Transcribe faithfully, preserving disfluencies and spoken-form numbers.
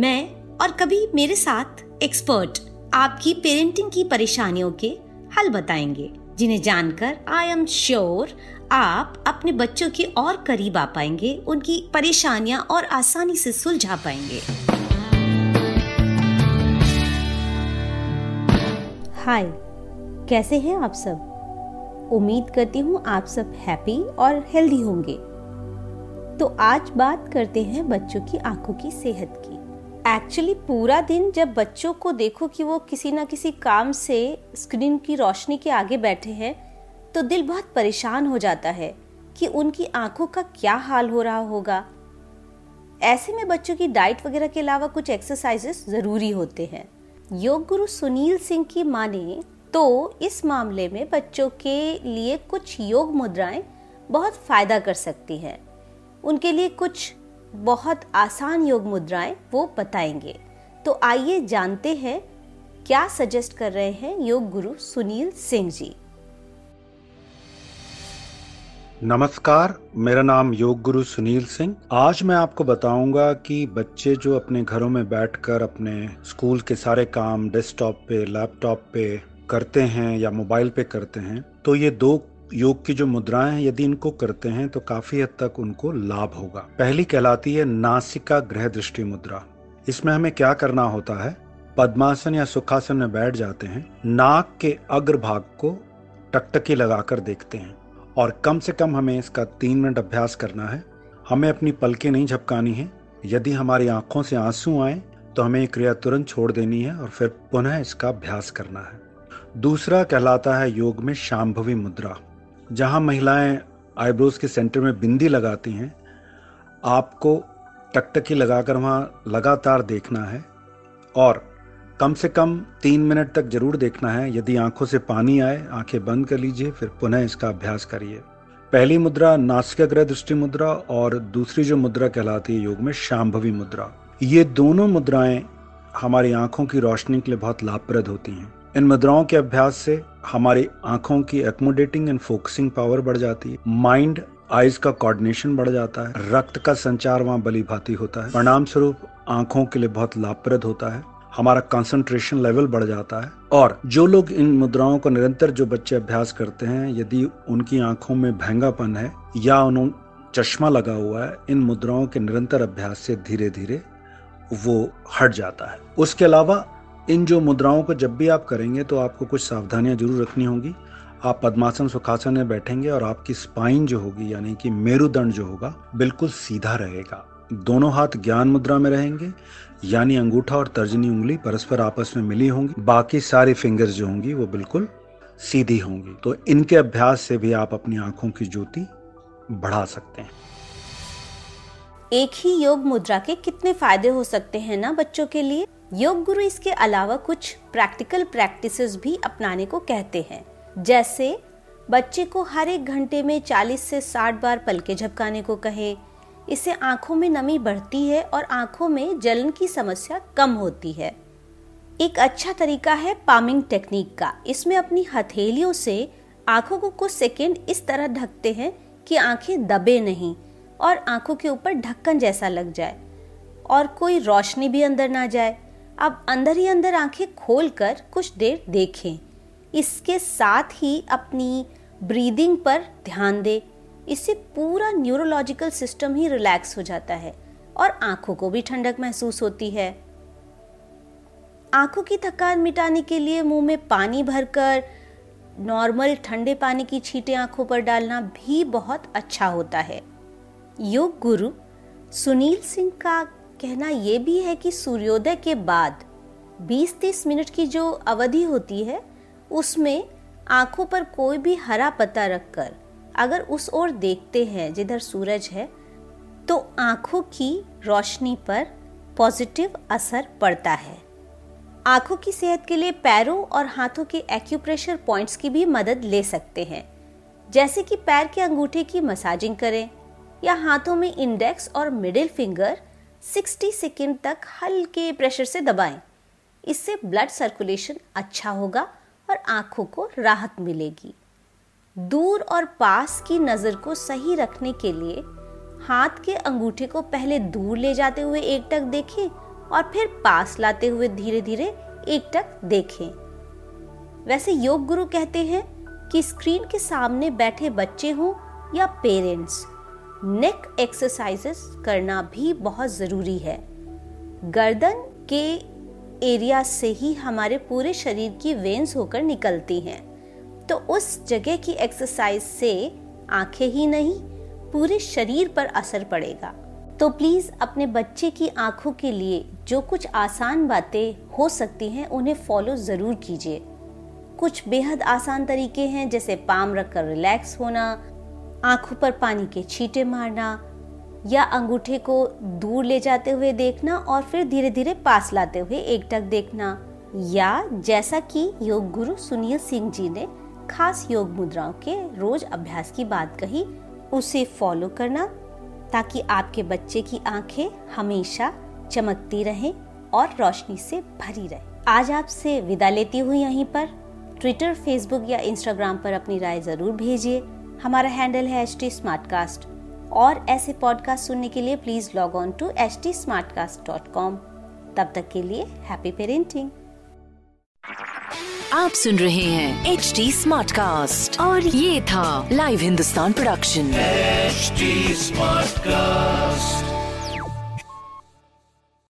मैं और कभी मेरे साथ एक्सपर्ट आपकी पेरेंटिंग की परेशानियों के हल बताएंगे, जिन्हें जानकर आई एम श्योर आप अपने बच्चों के और करीब आ पाएंगे, उनकी परेशानियां और आसानी से सुलझा पाएंगे। हाय, कैसे हैं आप सब? उम्मीद करती हूँ आप सब हैप्पी और हेल्दी होंगे। तो आज बात करते हैं बच्चों की आंखों की सेहत की। एक्चुअली पूरा दिन जब बच्चों को देखो कि वो किसी ना किसी काम से स्क्रीन की रोशनी के आगे बैठे हैं, तो दिल बहुत परेशान हो जाता है कि उनकी आंखों का क्या हाल हो रहा होगा। ऐसे में बच्चों की डाइट वगैरह के अलावा कुछ एक्सरसाइजेस जरूरी होते हैं। योग गुरु सुनील सिंह की माने तो इस मामले में बच्चों के लिए कुछ योग मुद्राएं बहुत फायदा कर सकती हैं। उनके लिए कुछ बहुत आसान योग मुद्राएं वो बताएंगे। तो आइए जानते हैं क्या सजेस्ट कर रहे हैं योग गुरु सुनील सिंह जी। नमस्कार, मेरा नाम योग गुरु सुनील सिंह। आज मैं आपको बताऊंगा कि बच्चे जो अपने घरों में बैठकर अपने स्कूल के सारे काम डेस्कटॉप पे, लैपटॉप पे करते हैं या मोबाइल पे करते हैं, तो ये दो योग की जो मुद्राएं हैं, यदि इनको करते हैं तो काफी हद तक उनको लाभ होगा। पहली कहलाती है नासिका ग्रह दृष्टि मुद्रा। इसमें हमें क्या करना होता है, पद्मासन या सुखासन में बैठ जाते हैं, नाक के अग्रभाग को टकटकी लगाकर देखते हैं और कम से कम हमें इसका तीन मिनट अभ्यास करना है। हमें अपनी पलकें नहीं झपकानी है। यदि हमारी आंखों से आंसू आए तो हमें ये क्रिया तुरंत छोड़ देनी है और फिर पुनः इसका अभ्यास करना है। दूसरा कहलाता है योग में शाम्भवी मुद्रा। जहां महिलाएं आईब्रोज के सेंटर में बिंदी लगाती हैं, आपको टकटकी लगाकर वहां लगातार देखना है और कम से कम तीन मिनट तक जरूर देखना है। यदि आंखों से पानी आए, आंखें बंद कर लीजिए, फिर पुनः इसका अभ्यास करिए। पहली मुद्रा नासिका ग्रह दृष्टि मुद्रा और दूसरी जो मुद्रा कहलाती है योग में शाम्भवी मुद्रा। ये दोनों मुद्राएं हमारी आंखों की रोशनी के लिए बहुत लाभप्रद होती हैं। इन मुद्राओं के अभ्यास से हमारी आंखों की एक्मोडेटिंग एंड फोकसिंग पावर बढ़ जाती है, माइंड आईज का कोऑर्डिनेशन बढ़ जाता है, रक्त का संचार वहाँ भली भांति होता है, परिणाम स्वरूप आंखों के लिए बहुत लाभप्रद होता है, हमारा कंसंट्रेशन लेवल बढ़ जाता है। और जो लोग इन मुद्राओं को निरंतर जो बच्चे अभ्यास करते हैं, यदि उनकी आंखों में भैंगापन है या उन्हें चश्मा लगा हुआ है, इन मुद्राओं के निरंतर अभ्यास से धीरे धीरे वो हट जाता है। उसके अलावा इन जो मुद्राओं को जब भी आप करेंगे तो आपको कुछ सावधानियां जरूर रखनी होंगी। आप पद्मासन सुखासन में बैठेंगे और आपकी स्पाइन जो होगी, यानी कि मेरुदंड जो होगा, बिल्कुल सीधा रहेगा। दोनों हाथ ज्ञान मुद्रा में रहेंगे, यानी अंगूठा और तर्जनी उंगली परस्पर आपस में मिली होंगी, बाकी सारे फिंगर्स जो होंगी वो बिल्कुल सीधी होंगी। तो इनके अभ्यास से भी आप अपनी आंखों की ज्योति बढ़ा सकते हैं। एक ही योग मुद्रा के कितने फायदे हो सकते हैं ना बच्चों के लिए। योग गुरु इसके अलावा कुछ प्रैक्टिकल प्रैक्टिसेस भी अपनाने को कहते हैं, जैसे बच्चे को हर एक घंटे में चालीस से साठ बार पलके झपकाने को कहे। इससे आंखों में नमी बढ़ती है और आंखों में जलन की समस्या कम होती है। एक अच्छा तरीका है पामिंग टेक्निक का। इसमें अपनी हथेलियों से आंखों को कुछ सेकेंड इस तरह ढकते हैं कि आंखें दबे नहीं और आंखों के ऊपर ढक्कन जैसा लग जाए और कोई रोशनी भी अंदर ना जाए। अब अंदर ही अंदर आंखें खोलकर कुछ देर देखें। इसके साथ ही अपनी ब्रीदिंग पर ध्यान दें। इससे पूरा न्यूरोलॉजिकल सिस्टम ही रिलैक्स हो जाता है और आंखों को भी ठंडक महसूस होती है। आंखों की थकान मिटाने के लिए मुंह में पानी भरकर नॉर्मल ठंडे पानी की छींटें आंखों पर डालना भी बहुत अच्छा होता है। योग गुरु सुनील सिंह का कहना यह भी है कि सूर्योदय के बाद बीस तीस मिनट की जो अवधि होती है, उसमें आंखों पर कोई भी हरा पत्ता रखकर अगर उस ओर देखते हैं जिधर सूरज है, तो आंखों की रोशनी पर पॉजिटिव असर पड़ता है। आंखों की सेहत के लिए पैरों और हाथों के एक्यूप्रेशर पॉइंट्स की भी मदद ले सकते हैं, जैसे कि पैर के अंगूठे की मसाजिंग करें या हाथों में इंडेक्स और मिडिल फिंगर साठ सेकंड तक हल्के प्रेशर से दबाएं। इससे ब्लड सर्कुलेशन अच्छा होगा और आंखों को राहत मिलेगी। दूर और पास की नज़र को सही रखने के लिए हाथ के अंगूठे को पहले दूर ले जाते हुए एक टक देखें और फिर पास लाते हुए धीरे धीरे एक टक देखें। वैसे योग गुरु कहते हैं कि स्क्रीन के सामने बैठे बच्चे हों या पेरेंट्स, नेक एक्सरसाइजेस करना भी बहुत ज़रूरी है। गर्दन के एरिया से ही हमारे पूरे शरीर की वेन्स होकर निकलती हैं, तो उस जगह की एक्सरसाइज से आंखें ही नहीं पूरे शरीर पर असर पड़ेगा। तो प्लीज़ अपने बच्चे की आंखों के लिए जो कुछ आसान बातें हो सकती हैं उन्हें फॉलो ज़रूर कीजिए। कुछ बेहद आसान तरीके हैं, जैसे पाम रखकर रिलैक्स होना, आंखों पर पानी के छींटे मारना या अंगूठे को दूर ले जाते हुए देखना और फिर धीरे धीरे पास लाते हुए एक टक देखना, या जैसा कि योग गुरु सुनील सिंह जी ने खास योग मुद्राओं के रोज अभ्यास की बात कही, उसे फॉलो करना, ताकि आपके बच्चे की आंखें हमेशा चमकती रहें और रोशनी से भरी रहें। आज आपसे विदा लेती हूँ यहीं पर। ट्विटर, फेसबुक या इंस्टाग्राम पर अपनी राय ज़रूर भेजिए। हमारा हैंडल है एच डी स्मार्ट कास्ट। और ऐसे पॉडकास्ट सुनने के लिए please log on to H D smart cast dot com. तब तक के लिए हैप्पी पेरेंटिंग। आप सुन रहे हैं एच डी स्मार्ट कास्ट और ये था live Hindustan production H D smart cast.